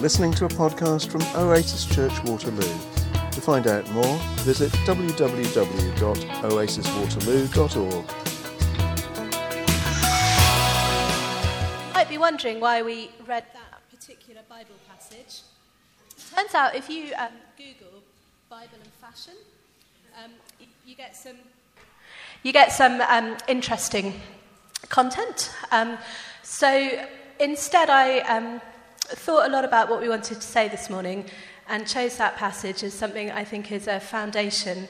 You're listening to a podcast from Oasis Church Waterloo. To find out more, visit www.oasiswaterloo.org. You might be wondering why we read that particular Bible passage. Turns out if you Google Bible and fashion, you get some interesting content. So instead I thought a lot about what we wanted to say this morning and chose that passage as something I think is a foundation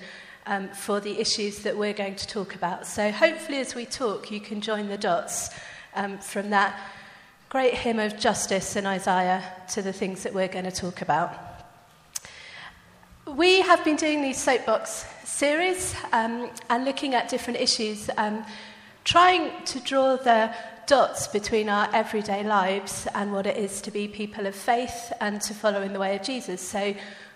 for the issues that we're going to talk about. So hopefully as we talk you can join the dots from that great hymn of justice in Isaiah to the things that we're going to talk about. We have been doing these soapbox series and looking at different issues, trying to draw the dots between our everyday lives and what it is to be people of faith and to follow in the way of Jesus. So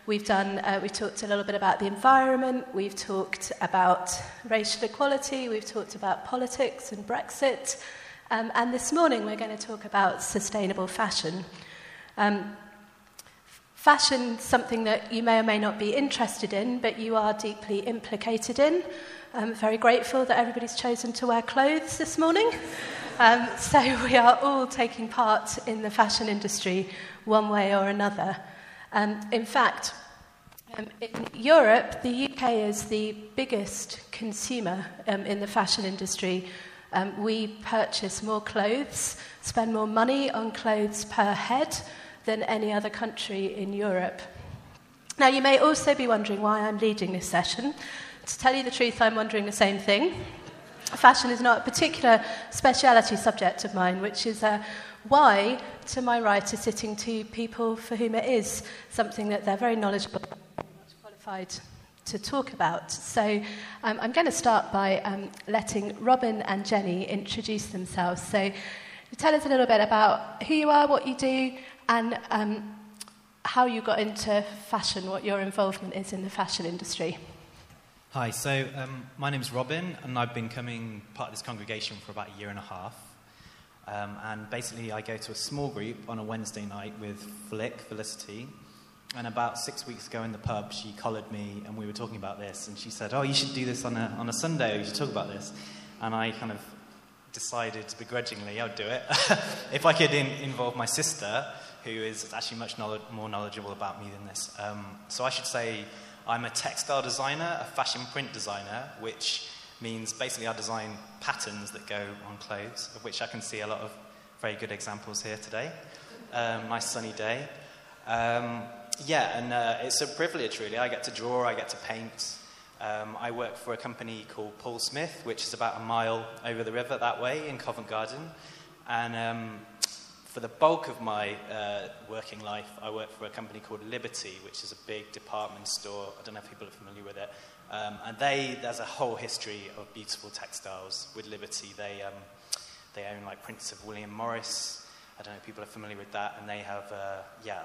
we talked a little bit about the environment, we've talked about racial equality, we've talked about politics and Brexit, and this morning we're going to talk about sustainable fashion. Fashion, something that you may or may not be interested in, but you are deeply implicated in. I'm very grateful that everybody's chosen to wear clothes this morning. So we are all taking part in the fashion industry one way or another. In fact, in Europe, the UK is the biggest consumer in the fashion industry. We purchase more clothes, spend more money on clothes per head than any other country in Europe. Now, you may also be wondering why I'm leading this session. To tell you the truth, I'm wondering the same thing. Fashion is not a particular speciality subject of mine, which is why to my right are sitting two people for whom it is something that they're very knowledgeable and qualified to talk about. So I'm going to start by letting Robin and Jenny introduce themselves. So tell us a little bit about who you are, what you do, and how you got into fashion, what your involvement is in the fashion industry. Hi, so my name's Robin, and I've been coming part of this congregation for about a year and a half. And basically, I go to a small group on a Wednesday night with Flick, Felicity, and about 6 weeks ago in the pub, she collared me, and we were talking about this, and she said, oh, you should do this on a Sunday, you should talk about this. And I kind of decided begrudgingly I'd do it. If I could involve my sister, who is actually much more knowledgeable about me than this. So I should say I'm a textile designer, a fashion print designer, which means basically I design patterns that go on clothes, of which I can see a lot of very good examples here today. Nice sunny day. It's a privilege, really. I get to draw, I get to paint. I work for a company called Paul Smith, which is about a mile over the river that way in Covent Garden. And for the bulk of my working life, I work for a company called Liberty, which is a big department store. I don't know if people are familiar with it. There's a whole history of beautiful textiles with Liberty. They own like prints of William Morris. I don't know if people are familiar with that. And they have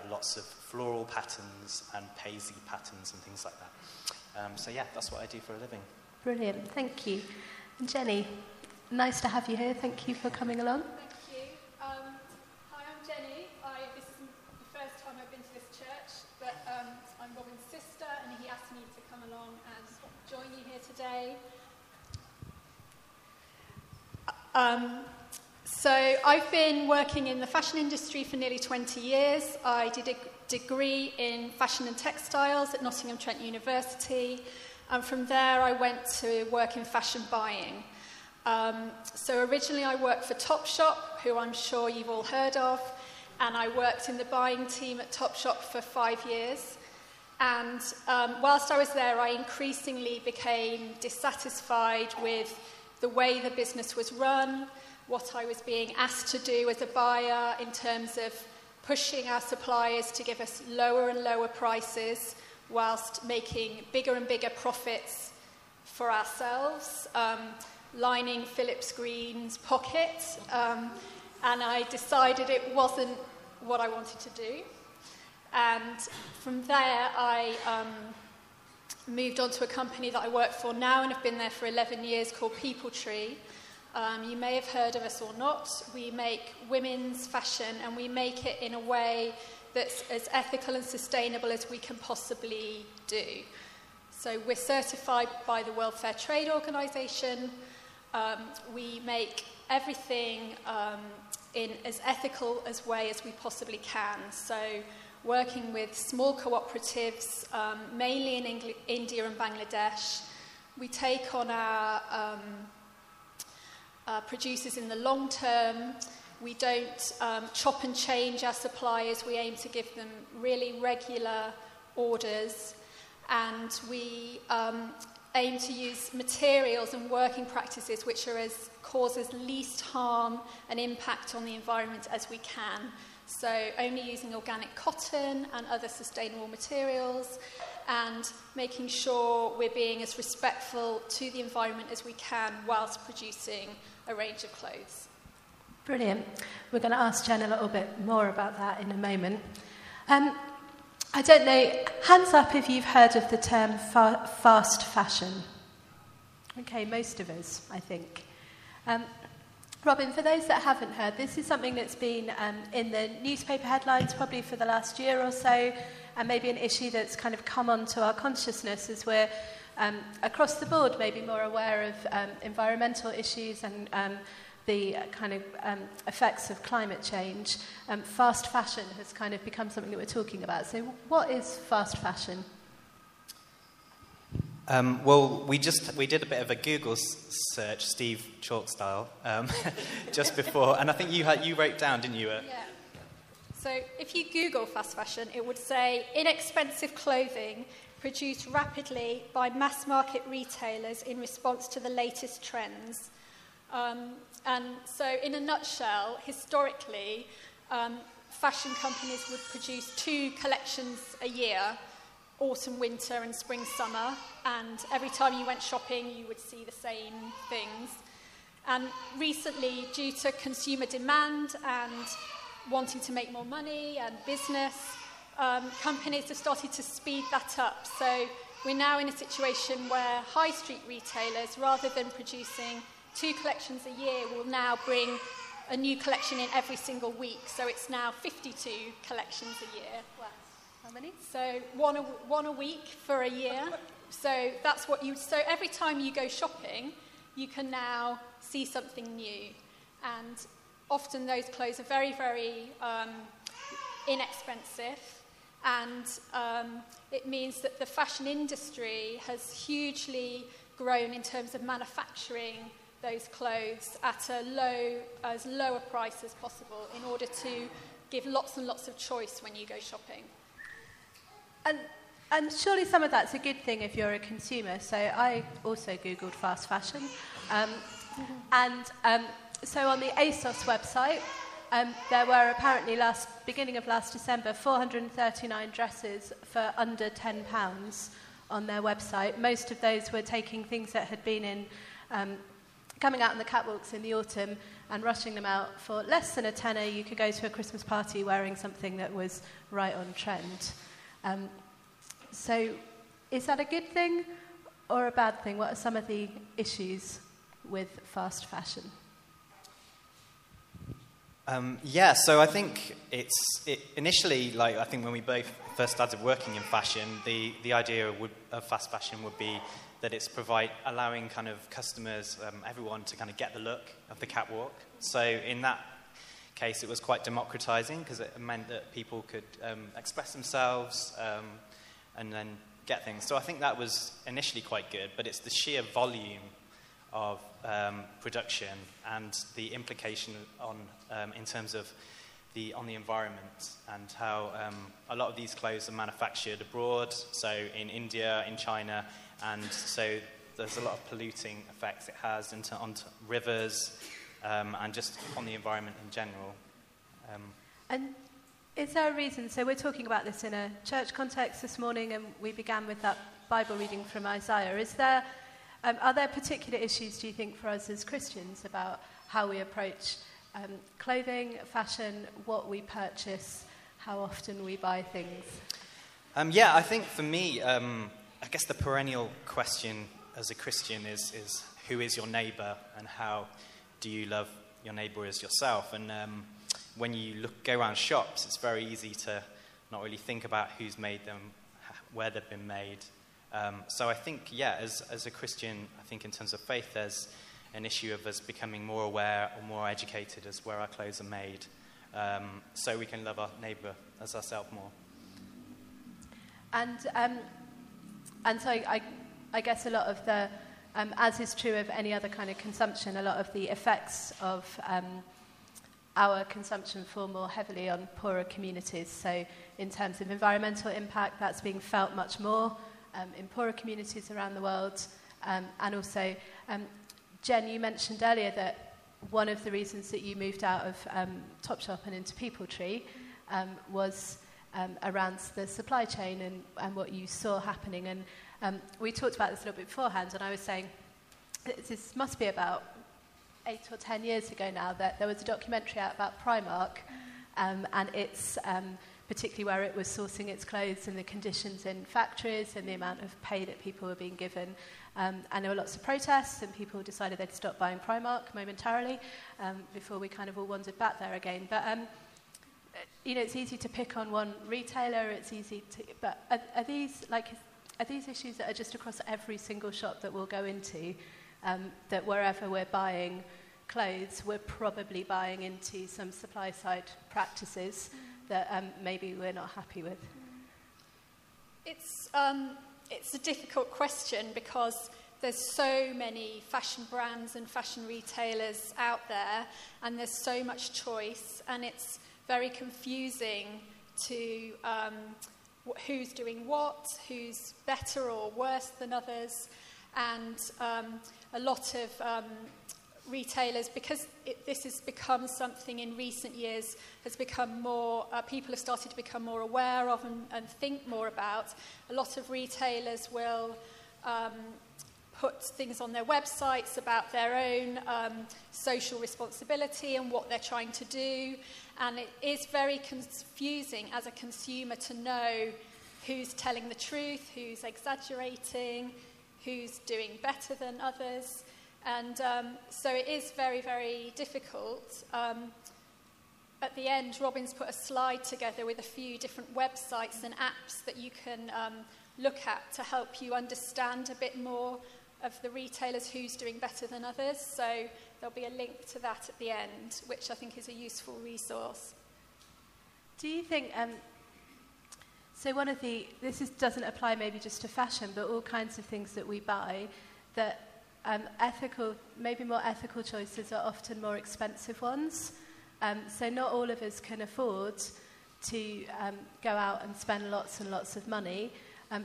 lots of floral patterns and paisley patterns and things like that. That's what I do for a living. Brilliant, thank you. And Jenny, nice to have you here. Thank you for coming along. So I've been working in the fashion industry for nearly 20 years. I did a degree in fashion and textiles at Nottingham Trent University, and from there I went to work in fashion buying. So originally I worked for Topshop, who I'm sure you've all heard of, and I worked in the buying team at Topshop for 5 years. And whilst I was there, I increasingly became dissatisfied with the way the business was run, what I was being asked to do as a buyer in terms of pushing our suppliers to give us lower and lower prices whilst making bigger and bigger profits for ourselves, lining Phillips Green's pocket, and I decided it wasn't what I wanted to do. And from there, I moved on to a company that I work for now and have been there for 11 years called People Tree. You may have heard of us or not. We make women's fashion, and we make it in a way that's as ethical and sustainable as we can possibly do. So we're certified by the World Fair Trade Organization. We make everything in as ethical as way as we possibly can. So working with small cooperatives, mainly in India and Bangladesh, we take on our producers in the long term. We don't chop and change our suppliers. We aim to give them really regular orders. And we aim to use materials and working practices which are as cause as least harm and impact on the environment as we can. So only using organic cotton and other sustainable materials, and making sure we're being as respectful to the environment as we can whilst producing a range of clothes. Brilliant. We're going to ask Jen a little bit more about that in a moment. I don't know, hands up if you've heard of the term fast fashion. Okay, most of us, I think. Robin, for those that haven't heard, this is something that's been in the newspaper headlines probably for the last year or so, and maybe an issue that's kind of come onto our consciousness as we're across the board maybe more aware of environmental issues and the kind of effects of climate change. Fast fashion has kind of become something that we're talking about. So what is fast fashion? Well, we did a bit of a Google search, Steve Chalk style, just before. And I think you wrote down, didn't you? Yeah. So if you Google fast fashion, it would say inexpensive clothing produced rapidly by mass market retailers in response to the latest trends. And so in a nutshell, historically, fashion companies would produce 2 collections a year, autumn, winter and spring, summer. And every time you went shopping, you would see the same things. And recently, due to consumer demand and wanting to make more money and business, companies have started to speed that up. So we're now in a situation where high street retailers, rather than producing 2 collections a year, will now bring a new collection in every single week. So it's now 52 collections a year. Wow. How many? So one a week for a year. So that's what you. So every time you go shopping, you can now see something new, and often those clothes are very, very inexpensive, and it means that the fashion industry has hugely grown in terms of manufacturing those clothes at as low a price as possible in order to give lots and lots of choice when you go shopping. And surely some of that's a good thing if you're a consumer. So I also Googled fast fashion. So on the ASOS website, there were apparently beginning of last December, 439 dresses for under £10 on their website. Most of those were taking things that had been coming out on the catwalks in the autumn and rushing them out for less than a tenner. You could go to a Christmas party wearing something that was right on trend. So is that a good thing or a bad thing? What are some of the issues with fast fashion? Yeah, so I think initially, like, I think when we both first started working in fashion, the idea of fast fashion would be that it's allowing kind of customers, everyone, to kind of get the look of the catwalk. So in that case, it was quite democratizing because it meant that people could express themselves and then get things. So I think that was initially quite good, but it's the sheer volume of production and the implication in terms of on the environment and how a lot of these clothes are manufactured abroad, so in India, in China, and so there's a lot of polluting effects it has onto rivers and just on the environment in general. And is there a reason? So we're talking about this in a church context this morning, and we began with that Bible reading from Isaiah. Are there particular issues, do you think, for us as Christians about how we approach clothing, fashion, what we purchase, how often we buy things? Yeah, I think for me, I guess the perennial question as a Christian is who is your neighbour and how do you love your neighbour as yourself? And when you go around shops, it's very easy to not really think about who's made them, where they've been made. So I think, yeah, as a Christian, I think in terms of faith, there's an issue of us becoming more aware or more educated as where our clothes are made, so we can love our neighbour as ourselves more. And so I guess a lot of the, as is true of any other kind of consumption, a lot of the effects of our consumption fall more heavily on poorer communities. So in terms of environmental impact, that's being felt much more in poorer communities around the world. And also, Jen, you mentioned earlier that one of the reasons that you moved out of Topshop and into People Tree was around the supply chain and what you saw happening. And we talked about this a little bit beforehand, and I was saying this must be about 8 or 10 years ago now that there was a documentary out about Primark and its, particularly where it was sourcing its clothes and the conditions in factories and the amount of pay that people were being given. And there were lots of protests, and people decided they'd stop buying Primark momentarily before we kind of all wandered back there again. But you know, it's easy to pick on one retailer. It's easy to, but are these issues that are just across every single shop that we'll go into? That wherever we're buying clothes, we're probably buying into some supply side practices that maybe we're not happy with. It's a difficult question because there's so many fashion brands and fashion retailers out there, and there's so much choice, and it's very confusing to who's doing what, who's better or worse than others, and a lot of retailers, because this has become something in recent years, has become more, people have started to become more aware of and think more about. A lot of retailers will put things on their websites about their own social responsibility and what they're trying to do. And it is very confusing as a consumer to know who's telling the truth, who's exaggerating, who's doing better than others. And so it is very, very difficult. At the end, Robin's put a slide together with a few different websites and apps that you can look at to help you understand a bit more of the retailers, who's doing better than others. So there'll be a link to that at the end, which I think is a useful resource. Do you think, so one of the, doesn't apply maybe just to fashion, but all kinds of things that we buy, that ethical, maybe more ethical choices are often more expensive ones. So not all of us can afford to go out and spend lots and lots of money,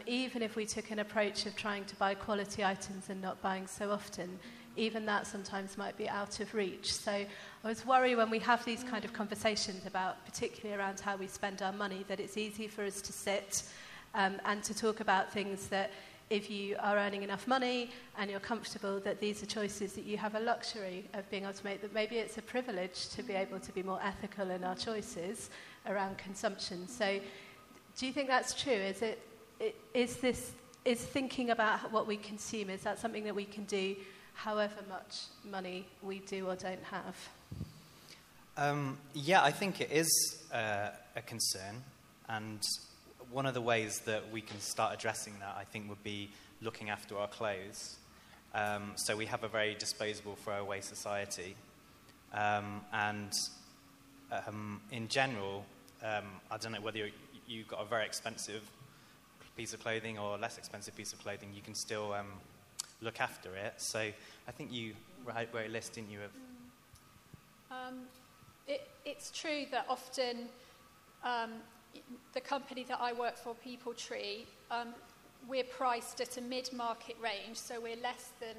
even if we took an approach of trying to buy quality items and not buying so often. Even that sometimes might be out of reach. So I was worried when we have these kind of conversations about, particularly around how we spend our money, that it's easy for us to sit and to talk about things that if you are earning enough money and you're comfortable, that these are choices that you have a luxury of being able to make, that maybe it's a privilege to be able to be more ethical in our choices around consumption. So do you think that's true? Is thinking about what we consume, is that something that we can do however much money we do or don't have? Yeah, I think it is a concern, and one of the ways that we can start addressing that, I think, would be looking after our clothes. So we have a very disposable, throwaway society, and in general, I don't know whether you've got a very expensive piece of clothing or a less expensive piece of clothing, you can still look after it. So I think you wrote a list, didn't you? It's true that often the company that I work for, People Tree, we're priced at a mid-market range, so we're less than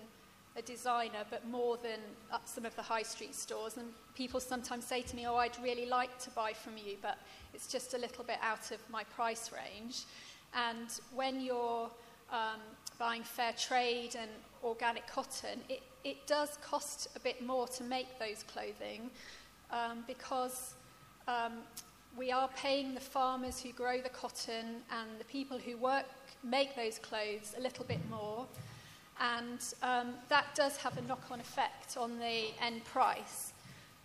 a designer, but more than some of the high street stores. And people sometimes say to me, oh, I'd really like to buy from you, but it's just a little bit out of my price range. And when you're buying fair trade and organic cotton, it does cost a bit more to make those clothing because we are paying the farmers who grow the cotton and the people who make those clothes a little bit more, and that does have a knock-on effect on the end price.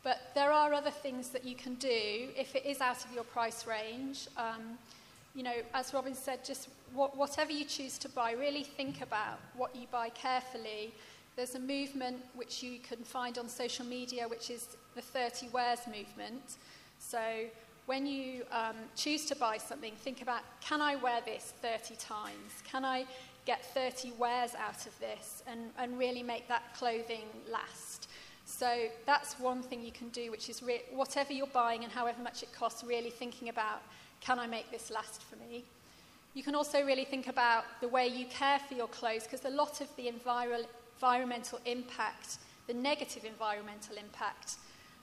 But there are other things that you can do if it is out of your price range. You know, as Robin said, just whatever you choose to buy, really think about what you buy carefully. There's a movement which you can find on social media, which is the 30 wears movement. So when you choose to buy something, think about, can I wear this 30 times? Can I get 30 wears out of this and really make that clothing last? So that's one thing you can do, which is whatever you're buying and however much it costs, really thinking about, can I make this last for me? You can also really think about the way you care for your clothes, because a lot of the environmental impact, the negative environmental impact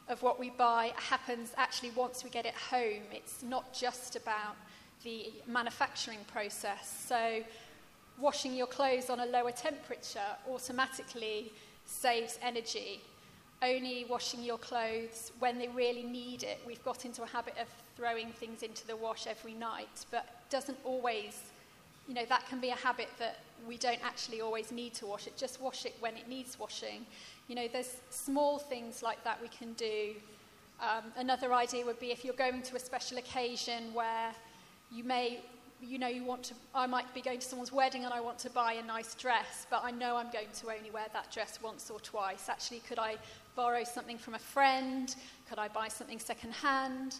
of what we buy happens actually once we get it home. It's not just about the manufacturing process. So washing your clothes on a lower temperature automatically saves energy. Only washing your clothes when they really need it. We've got into a habit of throwing things into the wash every night, but doesn't always, you know, that can be a habit that we don't actually always need to wash it. Just wash it when it needs washing. You know, there's small things like that we can do. Another idea would be if you're going to a special occasion where you may, you know, you want to, I might be going to someone's wedding and I want to buy a nice dress, but I know I'm going to only wear that dress once or twice. Actually, could I borrow something from a friend? Could I buy something secondhand?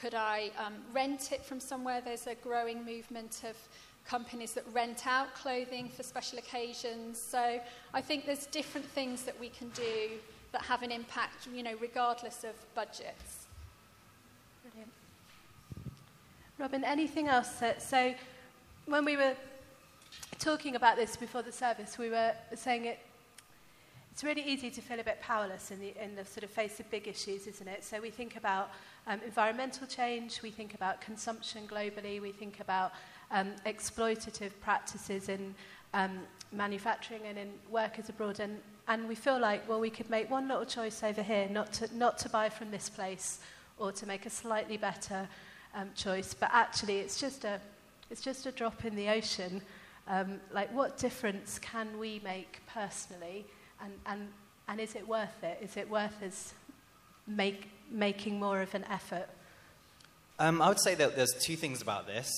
Could I rent it from somewhere? There's a growing movement of companies that rent out clothing for special occasions. So I think there's different things that we can do that have an impact, you know, regardless of budgets. Brilliant. Robin, anything else? So when we were talking about this before the service, we were saying it's really easy to feel a bit powerless in the sort of face of big issues, isn't it? So we think about environmental change, we think about consumption globally, we think about exploitative practices in manufacturing and in workers abroad, and we feel like, well, we could make one little choice over here, not to buy from this place, or to make a slightly better choice. But actually, it's just a drop in the ocean. Like, what difference can we make personally? And is it worth it? Is it worth us making more of an effort? I would say that there's two things about this.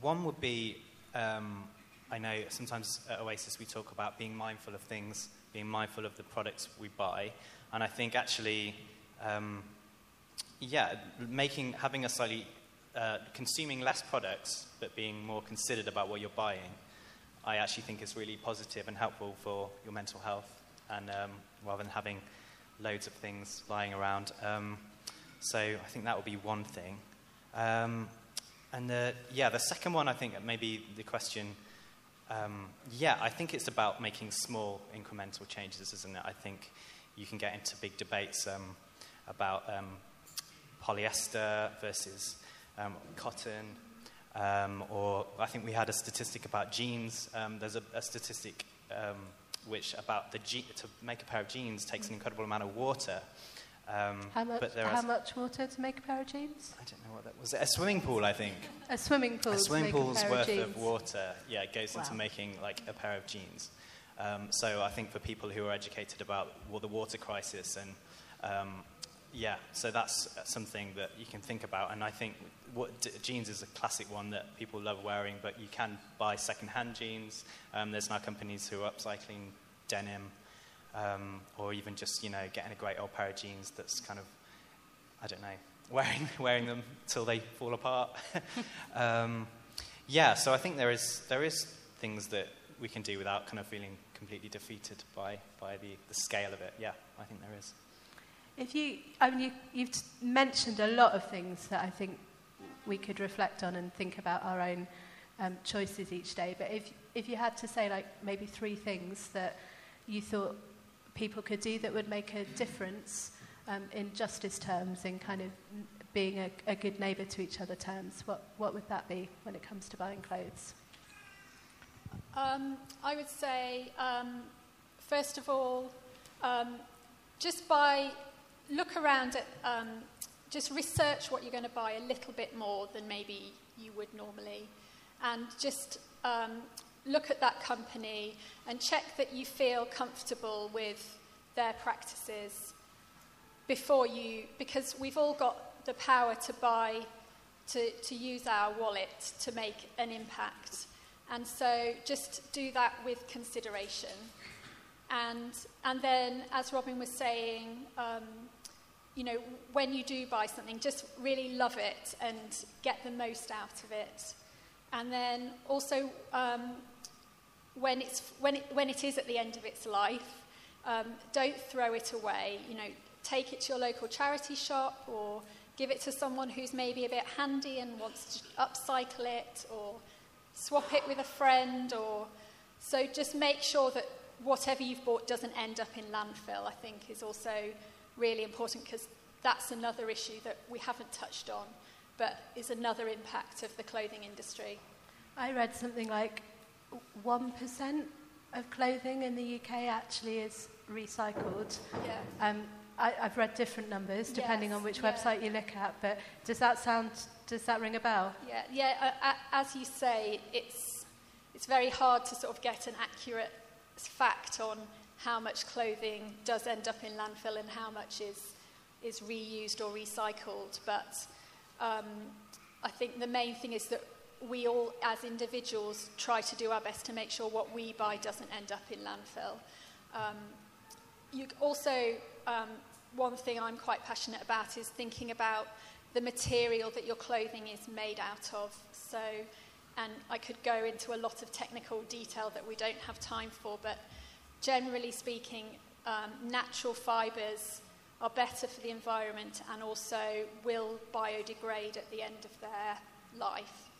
One would be, I know sometimes at Oasis we talk about being mindful of things, being mindful of the products we buy. And I think actually, having a slightly, consuming less products, but being more considered about what you're buying, I actually think is really positive and helpful for your mental health, and rather than having loads of things lying around. So I think that would be one thing. The second one, I think maybe the question, I think it's about making small incremental changes, isn't it? I think you can get into big debates about polyester versus cotton. Or I think we had a statistic about jeans. There's a statistic which about to make a pair of jeans takes an incredible amount of water. How much water to make a pair of jeans? I don't know what that was. A swimming pool, I think. A swimming pool. A swimming pool's worth of water, goes into making like a pair of jeans. So I think for people who are educated about the water crisis and so that's something that you can think about. And I think jeans is a classic one that people love wearing, but you can buy second-hand jeans. There's now companies who are upcycling denim, or even just, you know, getting a great old pair of jeans that's kind of, I don't know, wearing them till they fall apart. So I think there is things that we can do without kind of feeling completely defeated by the scale of it. Yeah, I think there is. You've mentioned a lot of things that I think we could reflect on and think about our own choices each day. But if you had to say, like, maybe three things that you thought people could do that would make a difference in justice terms, in kind of being a good neighbour to each other terms, what would that be when it comes to buying clothes? I would say, first of all, just by... Look around at, just research what you're going to buy a little bit more than maybe you would normally. And just look at that company and check that you feel comfortable with their practices. before you, because we've all got the power to buy, to use our wallet to make an impact. And so just do that with consideration. And then, as Robin was saying, you know, when you do buy something, just really love it and get the most out of it. And then also, when it is at the end of its life, don't throw it away. You know, take it to your local charity shop, or give it to someone who's maybe a bit handy and wants to upcycle it, or swap it with a friend. Or so just make sure that whatever you've bought doesn't end up in landfill, I think, is also really important, because that's another issue that we haven't touched on, but is another impact of the clothing industry. I read something like 1% of clothing in the UK actually is recycled. Yeah. I've read different numbers depending on which website you look at, but does that ring a bell? As you say, it's very hard to sort of get an accurate fact on how much clothing does end up in landfill and how much is reused or recycled. But I think the main thing is that we all, as individuals, try to do our best to make sure what we buy doesn't end up in landfill. You also, one thing I'm quite passionate about is thinking about the material that your clothing is made out of. So, and I could go into a lot of technical detail that we don't have time for, but generally speaking, natural fibres are better for the environment and also will biodegrade at the end of their life.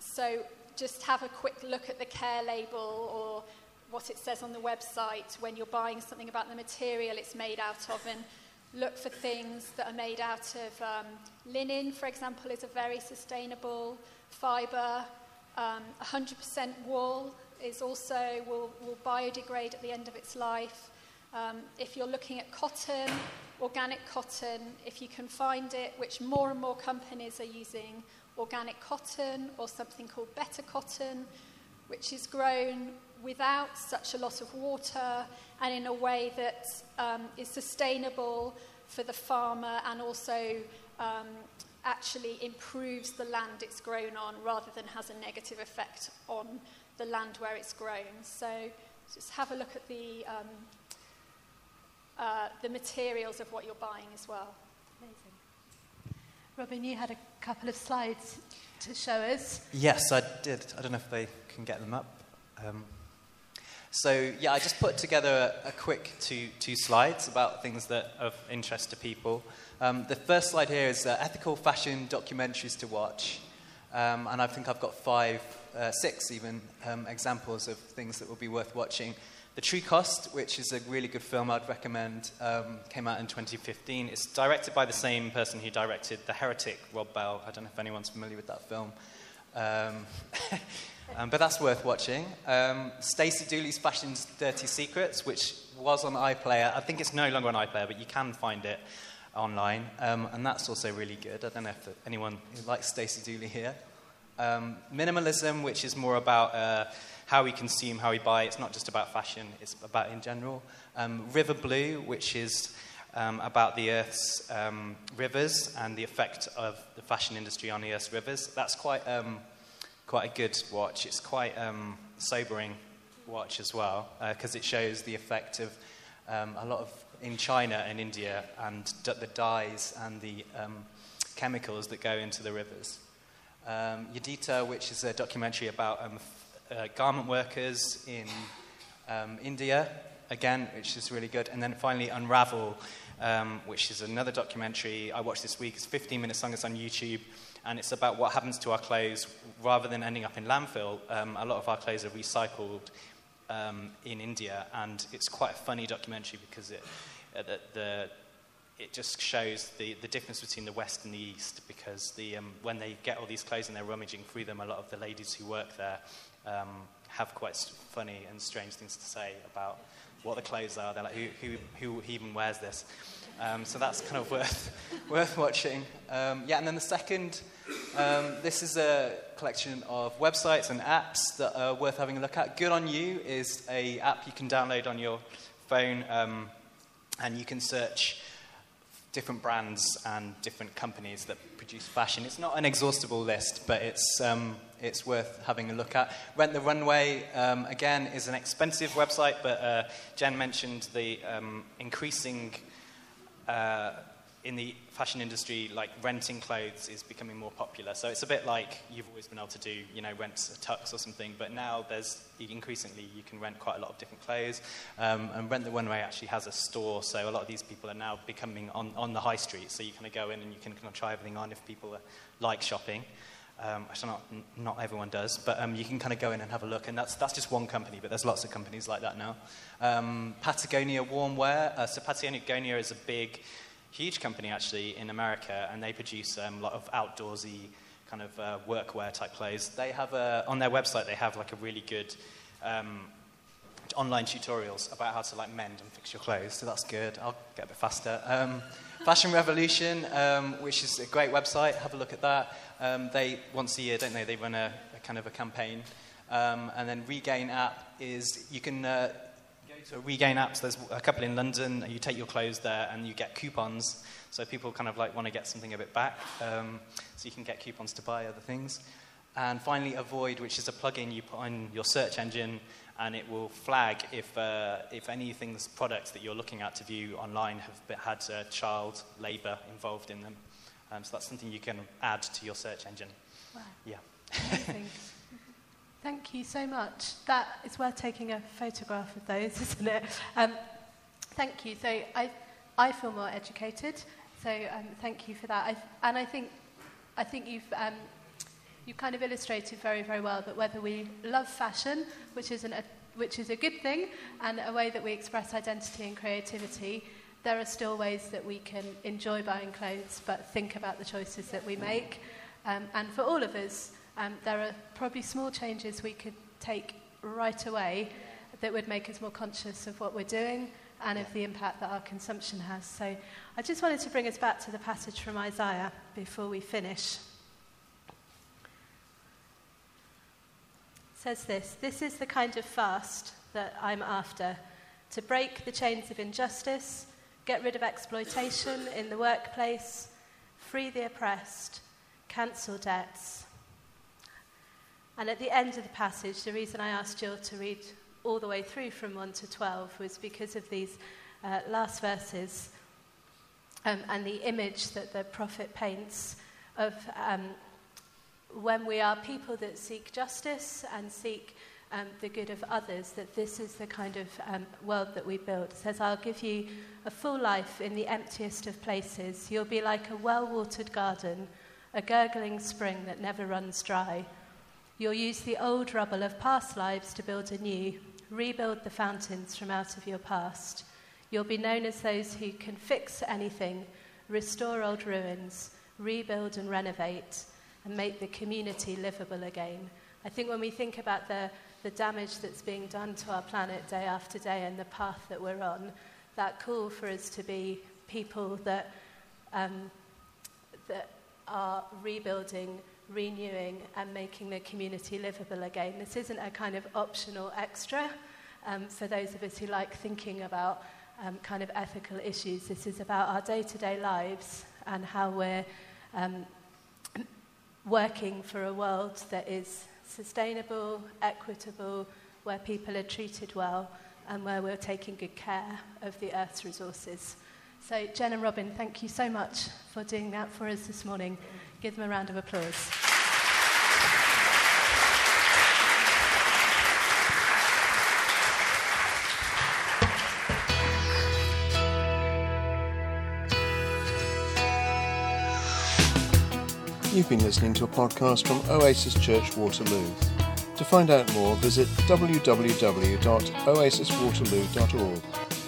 So just have a quick look at the care label or what it says on the website when you're buying something about the material it's made out of, and look for things that are made out of linen, for example, is a very sustainable fibre. 100% wool is also will biodegrade at the end of its life. If you're looking at cotton, organic cotton, if you can find it, which more and more companies are using organic cotton or something called better cotton, which is grown without such a lot of water and in a way that is sustainable for the farmer and also actually improves the land it's grown on rather than has a negative effect on the land where it's grown. So just have a look at the materials of what you're buying as well. Amazing. Robin, you had a couple of slides to show us. Yes, I did. I don't know if they can get them up. So, yeah, I just put together a quick two slides about things that are of interest to people. The first slide here is ethical fashion documentaries to watch. And I think I've got six examples of things that will be worth watching. The True Cost, which is a really good film I'd recommend, came out in 2015. It's directed by the same person who directed The Heretic, Rob Bell. I don't know if anyone's familiar with that film. But that's worth watching. Stacey Dooley's Fashion's Dirty Secrets, which was on iPlayer. I think it's no longer on iPlayer, but you can find it online. And that's also really good. I don't know if anyone likes Stacey Dooley here. Minimalism, which is more about how we consume, how we buy. It's not just about fashion, it's about in general. River Blue, which is about the Earth's rivers and the effect of the fashion industry on the Earth's rivers. That's quite a good watch. It's quite sobering watch as well, because it shows the effect of a lot of, in China and India, and the dyes and the chemicals that go into the rivers. Yedida, which is a documentary about garment workers in India, again, which is really good. And then finally, Unravel, which is another documentary I watched this week. It's 15 minutes long, it's on YouTube. And it's about what happens to our clothes rather than ending up in landfill. A lot of our clothes are recycled in India, and it's quite a funny documentary because it just shows the difference between the West and the East, because when they get all these clothes and they're rummaging through them, a lot of the ladies who work there have quite funny and strange things to say about what the clothes are. They're like, who even wears this? So that's kind of worth watching. And then the second, this is a collection of websites and apps that are worth having a look at. Good On You is an app you can download on your phone, and you can search different brands and different companies that produce fashion. It's not an exhaustible list, but it's worth having a look at. Rent the Runway, again, is an expensive website, but Jen mentioned the increasing... in the fashion industry, like renting clothes is becoming more popular. So it's a bit like you've always been able to do, you know, rent a tux or something, but now there's increasingly you can rent quite a lot of different clothes. And Rent the Runway actually has a store, so a lot of these people are now becoming on the high street. So you kind of go in and you can kind of try everything on if people like shopping. Which not everyone does, but you can kind of go in and have a look, and that's just one company, but there's lots of companies like that now. Patagonia warm wear. So Patagonia is a big, huge company actually in America, and they produce a lot of outdoorsy kind of workwear type clothes. They have on their website they have like a really good online tutorials about how to like mend and fix your clothes, so that's good. I'll get a bit faster. Fashion Revolution, which is a great website, have a look at that. They, once a year, don't they run a kind of a campaign. And then Regain app is, you can go to a Regain app, so there's a couple in London, and you take your clothes there and you get coupons, so people kind of like want to get something a bit back, so you can get coupons to buy other things. And finally, Avoid, which is a plugin you put on your search engine, and it will flag if any things, products that you're looking at to view online have had child labour involved in them. So that's something you can add to your search engine. Wow. Yeah. Amazing. Thank you so much. That is worth taking a photograph of those, isn't it? Thank you. So I feel more educated. So thank you for that. I think you've. You kind of illustrated very, very well that whether we love fashion, which is a good thing, and a way that we express identity and creativity, there are still ways that we can enjoy buying clothes but think about the choices that we make. And for all of us, there are probably small changes we could take right away that would make us more conscious of what we're doing and of the impact that our consumption has. So I just wanted to bring us back to the passage from Isaiah before we finish. Says this, "This is the kind of fast that I'm after, to break the chains of injustice, get rid of exploitation in the workplace, free the oppressed, cancel debts." And at the end of the passage, the reason I asked Jill to read all the way through from 1 to 12 was because of these last verses and the image that the prophet paints of... when we are people that seek justice and seek the good of others, that this is the kind of world that we build. It says, "I'll give you a full life in the emptiest of places. You'll be like a well-watered garden, a gurgling spring that never runs dry. You'll use the old rubble of past lives to build anew, rebuild the fountains from out of your past. You'll be known as those who can fix anything, restore old ruins, rebuild and renovate, and make the community livable again." I think when we think about the damage that's being done to our planet day after day and the path that we're on, that call for us to be people that that are rebuilding, renewing, and making the community livable again. This isn't a kind of optional extra for those of us who like thinking about kind of ethical issues. This is about our day-to-day lives and how we're... working for a world that is sustainable, equitable, where people are treated well, and where we're taking good care of the Earth's resources. So Jen and Robin, thank you so much for doing that for us this morning. Give them a round of applause. You've been listening to a podcast from Oasis Church Waterloo. To find out more, visit www.oasiswaterloo.org.